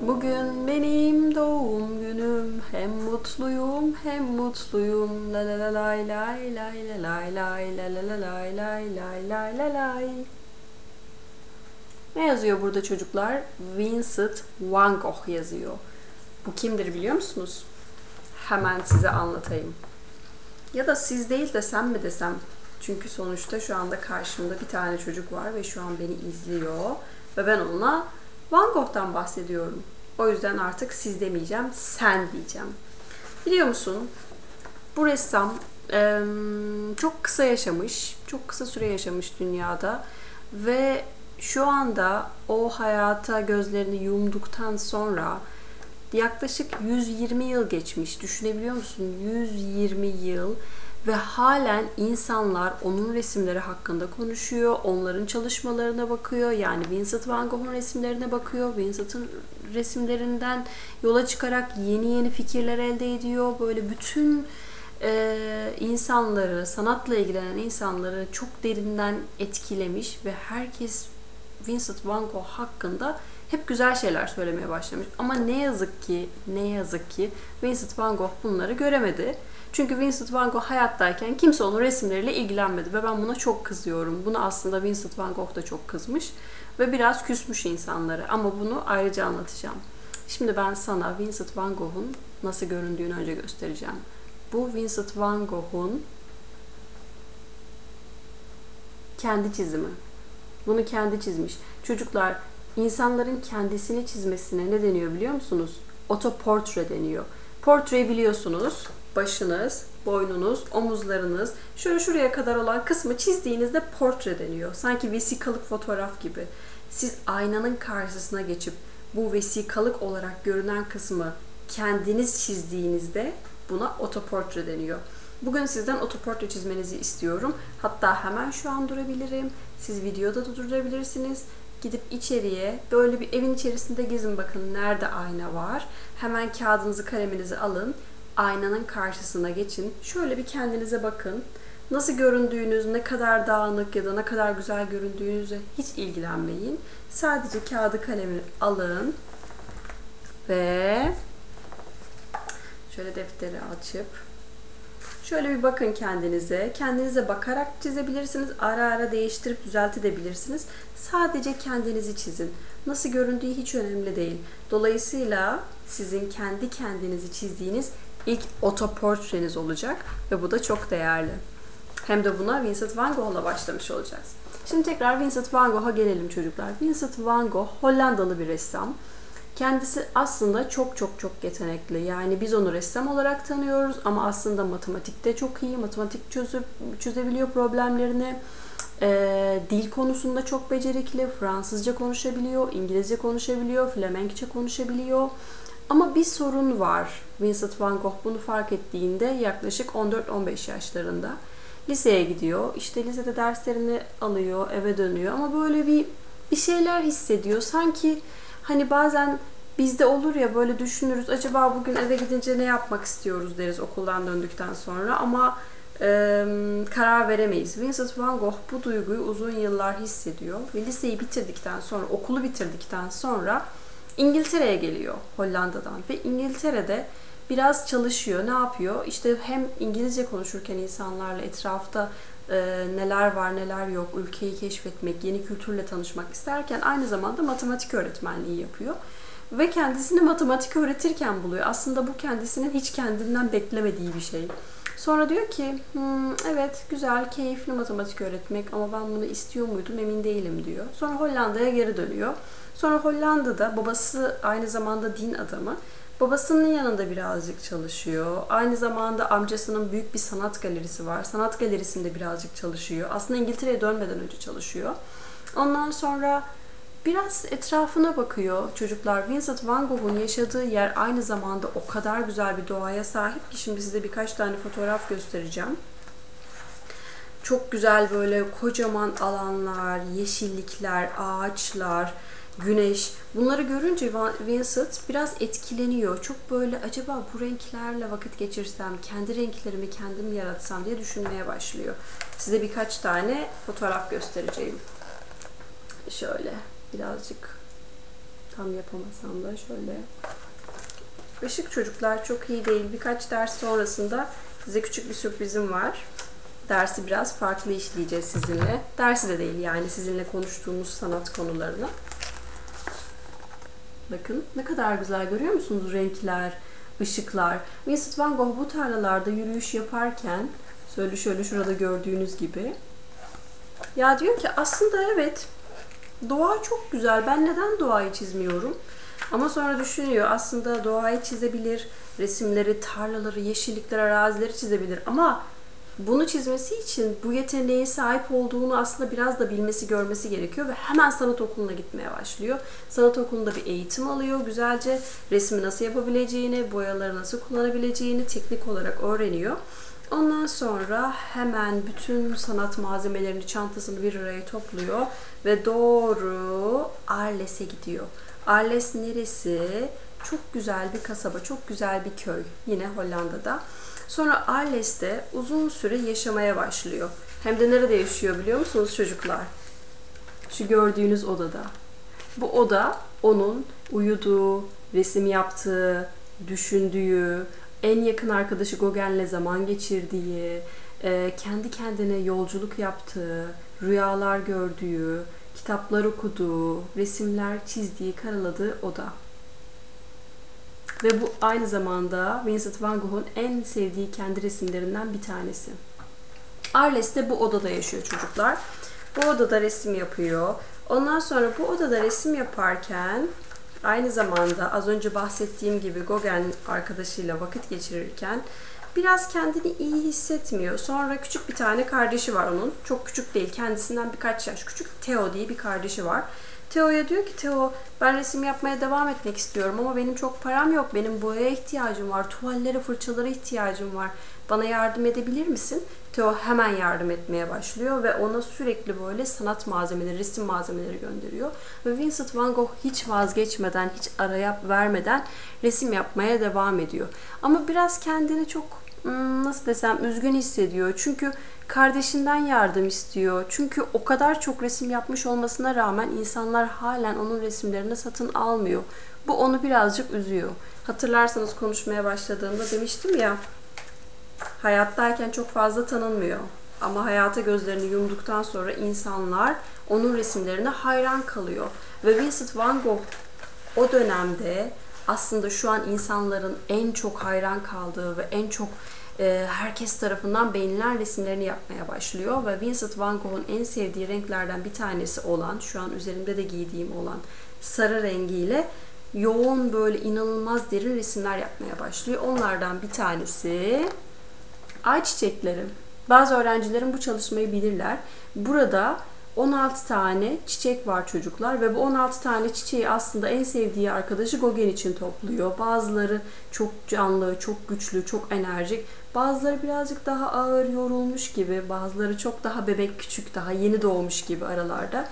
Bugün benim doğum günüm, hem mutluyum hem mutluyum. La la la lay lay lay la lay lay la la lay lay lay lay lay lay. Ne yazıyor burada çocuklar? Vincent Van Gogh yazıyor. Bu kimdir biliyor musunuz? Hemen size anlatayım. Ya da siz değil de sen mi desem? Çünkü sonuçta şu anda karşımda bir tane çocuk var ve şu an beni izliyor. Ve ben ona Van Gogh'tan bahsediyorum. O yüzden artık siz demeyeceğim, sen diyeceğim. Biliyor musun? Bu ressam çok kısa yaşamış. Çok kısa süre yaşamış dünyada. Ve şu anda o hayata gözlerini yumduktan sonra yaklaşık 120 yıl geçmiş. Düşünebiliyor musun? 120 yıl ve halen insanlar onun resimleri hakkında konuşuyor. Onların çalışmalarına bakıyor. Yani Vincent Van Gogh'un resimlerine bakıyor. Vincent'ın resimlerinden yola çıkarak yeni fikirler elde ediyor. Böyle bütün insanları, sanatla ilgilenen insanları çok derinden etkilemiş ve herkes Vincent Van Gogh hakkında hep güzel şeyler söylemeye başlamış. Ama ne yazık ki Vincent Van Gogh bunları göremedi. Çünkü Vincent Van Gogh hayattayken kimse onun resimleriyle ilgilenmedi ve ben buna çok kızıyorum. Buna aslında Vincent Van Gogh da çok kızmış ve biraz küsmüş insanları. Ama bunu ayrıca anlatacağım. Şimdi ben sana Vincent Van Gogh'un nasıl göründüğünü önce göstereceğim. Bu Vincent Van Gogh'un kendi çizimi. Bunu kendi çizmiş. Çocuklar, insanların kendisini çizmesine ne deniyor biliyor musunuz? Otoportre deniyor. Portreyi biliyorsunuz. Başınız, boynunuz, omuzlarınız, şöyle şuraya kadar olan kısmı çizdiğinizde portre deniyor. Sanki vesikalık fotoğraf gibi. Siz aynanın karşısına geçip bu vesikalık olarak görünen kısmı kendiniz çizdiğinizde buna otoportre deniyor. Bugün sizden otoportre çizmenizi istiyorum. Hatta hemen şu an durabilirim. Siz videoda da durabilirsiniz. Gidip içeriye, böyle bir evin içerisinde gezin, bakın nerede ayna var. Hemen kağıdınızı, kaleminizi alın. Aynanın karşısına geçin. Şöyle bir kendinize bakın. Nasıl göründüğünüz, ne kadar dağınık ya da ne kadar güzel göründüğünüzle hiç ilgilenmeyin. Sadece kağıdı, kalemi alın ve şöyle defteri açıp şöyle bir bakın kendinize. Kendinize bakarak çizebilirsiniz. Ara ara değiştirip düzeltebilirsiniz. Sadece kendinizi çizin. Nasıl göründüğü hiç önemli değil. Dolayısıyla sizin kendi kendinizi çizdiğiniz İlk otoportreniz olacak ve bu da çok değerli. Hem de buna Vincent Van Gogh'la başlamış olacağız. Şimdi tekrar Vincent Van Gogh'a gelelim çocuklar. Vincent Van Gogh Hollandalı bir ressam. Kendisi aslında çok yetenekli. Yani biz onu ressam olarak tanıyoruz ama aslında matematikte çok iyi. Matematik çözebiliyor problemlerini. Dil konusunda çok becerikli. Fransızca konuşabiliyor, İngilizce konuşabiliyor, Flemenkçe konuşabiliyor. Ama bir sorun var. Vincent Van Gogh bunu fark ettiğinde yaklaşık 14-15 yaşlarında liseye gidiyor. İşte lisede derslerini alıyor, eve dönüyor ama böyle bir şeyler hissediyor. Sanki hani bazen bizde olur ya, böyle düşünürüz. Acaba bugün eve gidince ne yapmak istiyoruz deriz okuldan döndükten sonra ama karar veremeyiz. Vincent Van Gogh bu duyguyu uzun yıllar hissediyor ve liseyi bitirdikten sonra, okulu bitirdikten sonra İngiltere'ye geliyor Hollanda'dan ve İngiltere'de biraz çalışıyor. Ne yapıyor? İşte hem İngilizce konuşurken insanlarla etrafta neler var neler yok, ülkeyi keşfetmek, yeni kültürle tanışmak isterken aynı zamanda matematik öğretmenliği yapıyor. Ve kendisini matematik öğretirken buluyor. Aslında bu kendisinin hiç kendinden beklemediği bir şey. Sonra diyor ki, evet güzel, keyifli matematik öğretmek ama ben bunu istiyor muydum emin değilim diyor. Sonra Hollanda'ya geri dönüyor. Sonra Hollanda'da babası aynı zamanda din adamı. Babasının yanında birazcık çalışıyor. Aynı zamanda amcasının büyük bir sanat galerisi var. Sanat galerisinde birazcık çalışıyor. Aslında İngiltere'ye dönmeden önce çalışıyor. Ondan sonra biraz etrafına bakıyor çocuklar. Vincent Van Gogh'un yaşadığı yer aynı zamanda o kadar güzel bir doğaya sahip ki şimdi size birkaç tane fotoğraf göstereceğim. Çok güzel böyle kocaman alanlar, yeşillikler, ağaçlar. güneş. Bunları görünce Vincent biraz etkileniyor. Çok böyle acaba bu renklerle vakit geçirsem, kendi renklerimi kendim yaratsam diye düşünmeye başlıyor. Size birkaç tane fotoğraf göstereceğim. Şöyle birazcık tam yapamasam da şöyle. Işık çocuklar çok iyi değil. Birkaç ders sonrasında size küçük bir sürprizim var. Dersi biraz farklı işleyeceğiz sizinle. Dersi de değil yani, sizinle konuştuğumuz sanat konularını. Bakın ne kadar güzel, görüyor musunuz renkler, ışıklar. Vincent Van Gogh bu tarlalarda yürüyüş yaparken şöyle şurada gördüğünüz gibi. Ya diyor ki aslında evet, doğa çok güzel. Ben neden doğayı çizmiyorum? Ama sonra düşünüyor, aslında doğayı çizebilir, resimleri, tarlaları, yeşillikleri, arazileri çizebilir. Ama bunu çizmesi için bu yeteneğe sahip olduğunu aslında biraz da bilmesi, görmesi gerekiyor ve hemen sanat okuluna gitmeye başlıyor. Sanat okulunda bir eğitim alıyor, güzelce resmi nasıl yapabileceğini, boyaları nasıl kullanabileceğini teknik olarak öğreniyor. Ondan sonra hemen bütün sanat malzemelerini, çantasını bir araya topluyor ve doğru Arles'e gidiyor. Arles neresi? Çok güzel bir kasaba, çok güzel bir köy. Yine Hollanda'da. Sonra Arles'te uzun süre yaşamaya başlıyor. Hem de nerede yaşıyor biliyor musunuz çocuklar? Şu gördüğünüz odada. Bu oda onun uyuduğu, resim yaptığı, düşündüğü, en yakın arkadaşı Gauguin'le zaman geçirdiği, kendi kendine yolculuk yaptığı, rüyalar gördüğü, kitaplar okuduğu, resimler çizdiği, karaladığı oda. Ve bu aynı zamanda Vincent Van Gogh'un en sevdiği kendi resimlerinden bir tanesi. Arles de bu odada yaşıyor çocuklar. Bu odada resim yapıyor. Ondan sonra bu odada resim yaparken aynı zamanda az önce bahsettiğim gibi Gauguin arkadaşıyla vakit geçirirken biraz kendini iyi hissetmiyor. Sonra küçük bir tane kardeşi var onun. Çok küçük değil. Kendisinden birkaç yaş küçük. Theo diye bir kardeşi var. Theo'ya diyor ki, Theo ben resim yapmaya devam etmek istiyorum ama benim çok param yok. Benim boyaya ihtiyacım var. Tuvallere, fırçalara ihtiyacım var. Bana yardım edebilir misin? Theo hemen yardım etmeye başlıyor ve ona sürekli böyle sanat malzemeleri, resim malzemeleri gönderiyor. Ve Vincent Van Gogh hiç vazgeçmeden, hiç ara vermeden resim yapmaya devam ediyor. Ama biraz kendini çok nasıl desem üzgün hissediyor. Çünkü kardeşinden yardım istiyor. Çünkü o kadar çok resim yapmış olmasına rağmen insanlar halen onun resimlerini satın almıyor. Bu onu birazcık üzüyor. Hatırlarsanız konuşmaya başladığımda demiştim ya, hayattayken çok fazla tanınmıyor. Ama hayata gözlerini yumduktan sonra insanlar onun resimlerine hayran kalıyor. Ve Vincent Van Gogh o dönemde aslında şu an insanların en çok hayran kaldığı ve en çok herkes tarafından beğenilen resimlerini yapmaya başlıyor. Ve Vincent Van Gogh'un en sevdiği renklerden bir tanesi olan, şu an üzerimde de giydiğim olan sarı rengiyle yoğun böyle inanılmaz derin resimler yapmaya başlıyor. Onlardan bir tanesi ay çiçekleri. Bazı öğrencilerim bu çalışmayı bilirler. Burada 16 tane çiçek var çocuklar ve bu 16 tane çiçeği aslında en sevdiği arkadaşı Gauguin için topluyor. Bazıları çok canlı, çok güçlü, çok enerjik. Bazıları birazcık daha ağır, yorulmuş gibi. Bazıları çok daha bebek, küçük, daha yeni doğmuş gibi aralarda.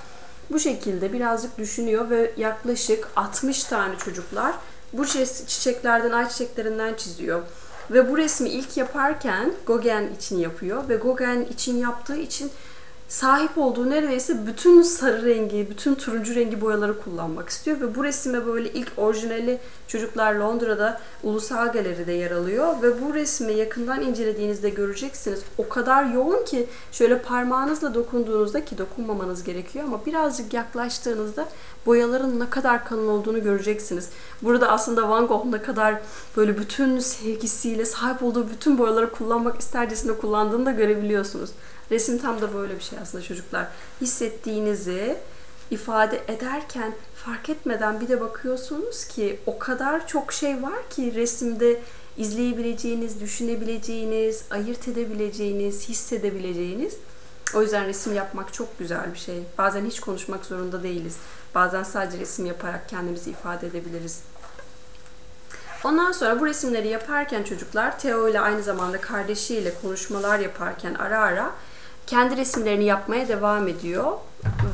Bu şekilde birazcık düşünüyor ve yaklaşık 60 tane çocuklar bu çiçeklerden, ay çiçeklerinden çiziyor. Ve bu resmi ilk yaparken Gauguin için yapıyor ve Gauguin için yaptığı için sahip olduğu neredeyse bütün sarı rengi, bütün turuncu rengi boyaları kullanmak istiyor. Ve bu resime böyle ilk orijinali çocuklar Londra'da Ulusal Galeri'de yer alıyor. Ve bu resmi yakından incelediğinizde göreceksiniz. O kadar yoğun ki şöyle parmağınızla dokunduğunuzda, ki dokunmamanız gerekiyor ama birazcık yaklaştığınızda boyaların ne kadar kalın olduğunu göreceksiniz. Burada aslında Van Gogh ne kadar böyle bütün sevgisiyle sahip olduğu bütün boyaları kullanmak istercesine kullandığını da görebiliyorsunuz. Resim tam da böyle bir şey aslında çocuklar. Hissettiğinizi ifade ederken fark etmeden bir de bakıyorsunuz ki o kadar çok şey var ki resimde izleyebileceğiniz, düşünebileceğiniz, ayırt edebileceğiniz, hissedebileceğiniz. O yüzden resim yapmak çok güzel bir şey. Bazen hiç konuşmak zorunda değiliz. Bazen sadece resim yaparak kendimizi ifade edebiliriz. Ondan sonra bu resimleri yaparken çocuklar Theo ile aynı zamanda kardeşiyle konuşmalar yaparken ara ara kendi resimlerini yapmaya devam ediyor.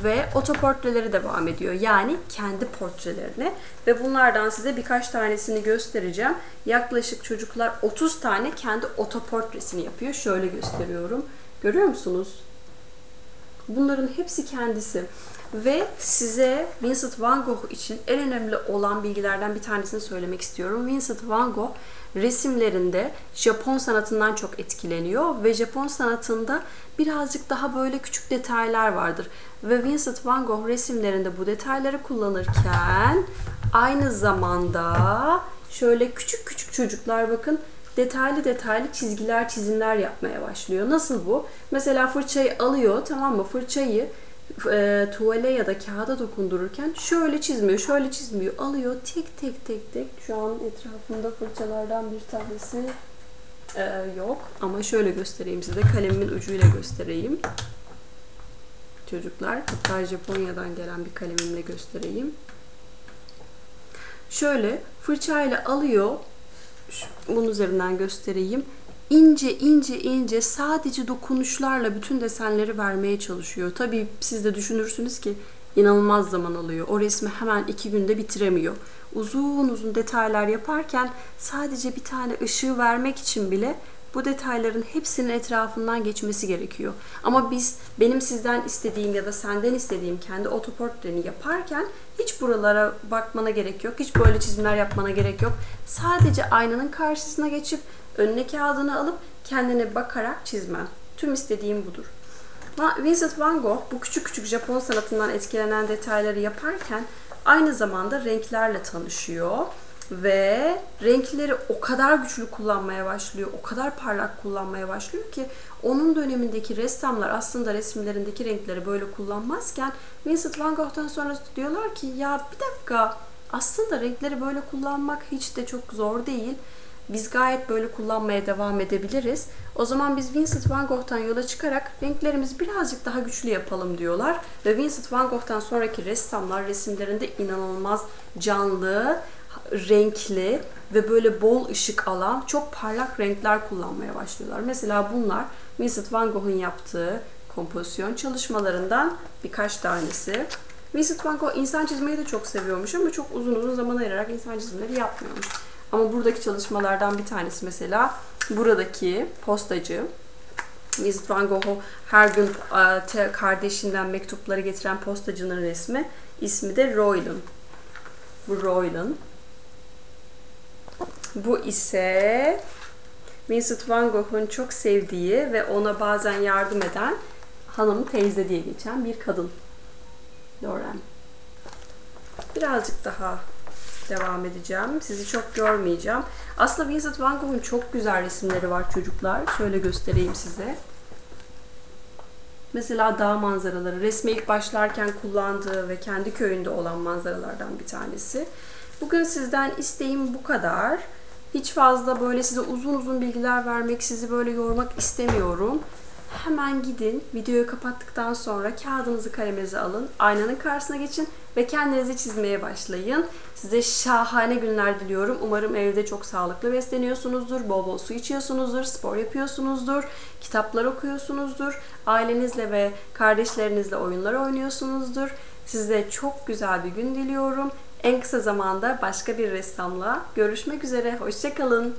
ve otoportreleri devam ediyor. Yani kendi portrelerine ve bunlardan size birkaç tanesini göstereceğim. Yaklaşık çocuklar 30 tane kendi otoportresini yapıyor. Şöyle gösteriyorum. Görüyor musunuz? Bunların hepsi kendisi. Ve size Vincent Van Gogh için en önemli olan bilgilerden bir tanesini söylemek istiyorum. Vincent Van Gogh resimlerinde Japon sanatından çok etkileniyor ve Japon sanatında birazcık daha böyle küçük detaylar vardır. Ve Vincent Van Gogh resimlerinde bu detayları kullanırken aynı zamanda şöyle küçük küçük çocuklar bakın detaylı detaylı çizgiler, çizimler yapmaya başlıyor. Nasıl bu? Mesela fırçayı alıyor, tamam mı? Fırçayı tuvale ya da kağıda dokundururken şöyle çizmiyor, şöyle çizmiyor. Alıyor tek tek tek tek. Şu an etrafımda fırçalardan bir tanesi yok. Ama şöyle göstereyim size. Kalemimin ucuyla göstereyim. Çocuklar, hatta Japonya'dan gelen bir kalemimle göstereyim. Şöyle fırçayla alıyor. Bunun üzerinden göstereyim. İnce ince ince sadece dokunuşlarla bütün desenleri vermeye çalışıyor. Tabii siz de düşünürsünüz ki inanılmaz zaman alıyor. O resmi hemen 2 günde bitiremiyor. Uzun uzun detaylar yaparken sadece bir tane ışığı vermek için bile bu detayların hepsinin etrafından geçmesi gerekiyor. Ama benim sizden istediğim ya da senden istediğim kendi otoportreni yaparken hiç buralara bakmana gerek yok. Hiç böyle çizimler yapmana gerek yok. Sadece aynanın karşısına geçip önüne kağıdını alıp kendine bakarak çizmen. Tüm istediğim budur. Vincent Van Gogh bu küçük küçük Japon sanatından etkilenen detayları yaparken aynı zamanda renklerle tanışıyor. Ve renkleri o kadar güçlü kullanmaya başlıyor, o kadar parlak kullanmaya başlıyor ki onun dönemindeki ressamlar aslında resimlerindeki renkleri böyle kullanmazken Vincent Van Gogh'tan sonra diyorlar ki ya bir dakika aslında renkleri böyle kullanmak hiç de çok zor değil. Biz gayet böyle kullanmaya devam edebiliriz. O zaman biz Vincent Van Gogh'tan yola çıkarak renklerimizi birazcık daha güçlü yapalım diyorlar. Ve Vincent Van Gogh'tan sonraki ressamlar resimlerinde inanılmaz canlı, renkli ve böyle bol ışık alan çok parlak renkler kullanmaya başlıyorlar. Mesela bunlar Vincent Van Gogh'un yaptığı kompozisyon çalışmalarından birkaç tanesi. Vincent Van Gogh insan çizmeyi de çok seviyormuş ama çok uzun zaman ayırarak insan çizimleri yapmıyormuş. Ama buradaki çalışmalardan bir tanesi mesela buradaki postacı. Vincent Van Gogh'u her gün kardeşinden mektupları getiren postacının resmi. İsmi de Roylan. Bu Roylan. Bu ise Vincent Van Gogh'un çok sevdiği ve ona bazen yardım eden hanım teyze diye geçen bir kadın. Doğren. Birazcık daha devam edeceğim. Sizi çok görmeyeceğim. Aslında Vincent Van Gogh'un çok güzel resimleri var çocuklar. Şöyle göstereyim size. Mesela dağ manzaraları. Resme ilk başlarken kullandığı ve kendi köyünde olan manzaralardan bir tanesi. Bugün sizden isteğim bu kadar. Hiç fazla böyle size uzun bilgiler vermek, sizi böyle yormak istemiyorum. Hemen gidin, videoyu kapattıktan sonra kağıdınızı, kaleminizi alın, aynanın karşısına geçin ve kendinizi çizmeye başlayın. Size şahane günler diliyorum. Umarım evde çok sağlıklı besleniyorsunuzdur, bol bol su içiyorsunuzdur, spor yapıyorsunuzdur, kitaplar okuyorsunuzdur, ailenizle ve kardeşlerinizle oyunlar oynuyorsunuzdur. Size çok güzel bir gün diliyorum. En kısa zamanda başka bir ressamla görüşmek üzere. Hoşça kalın.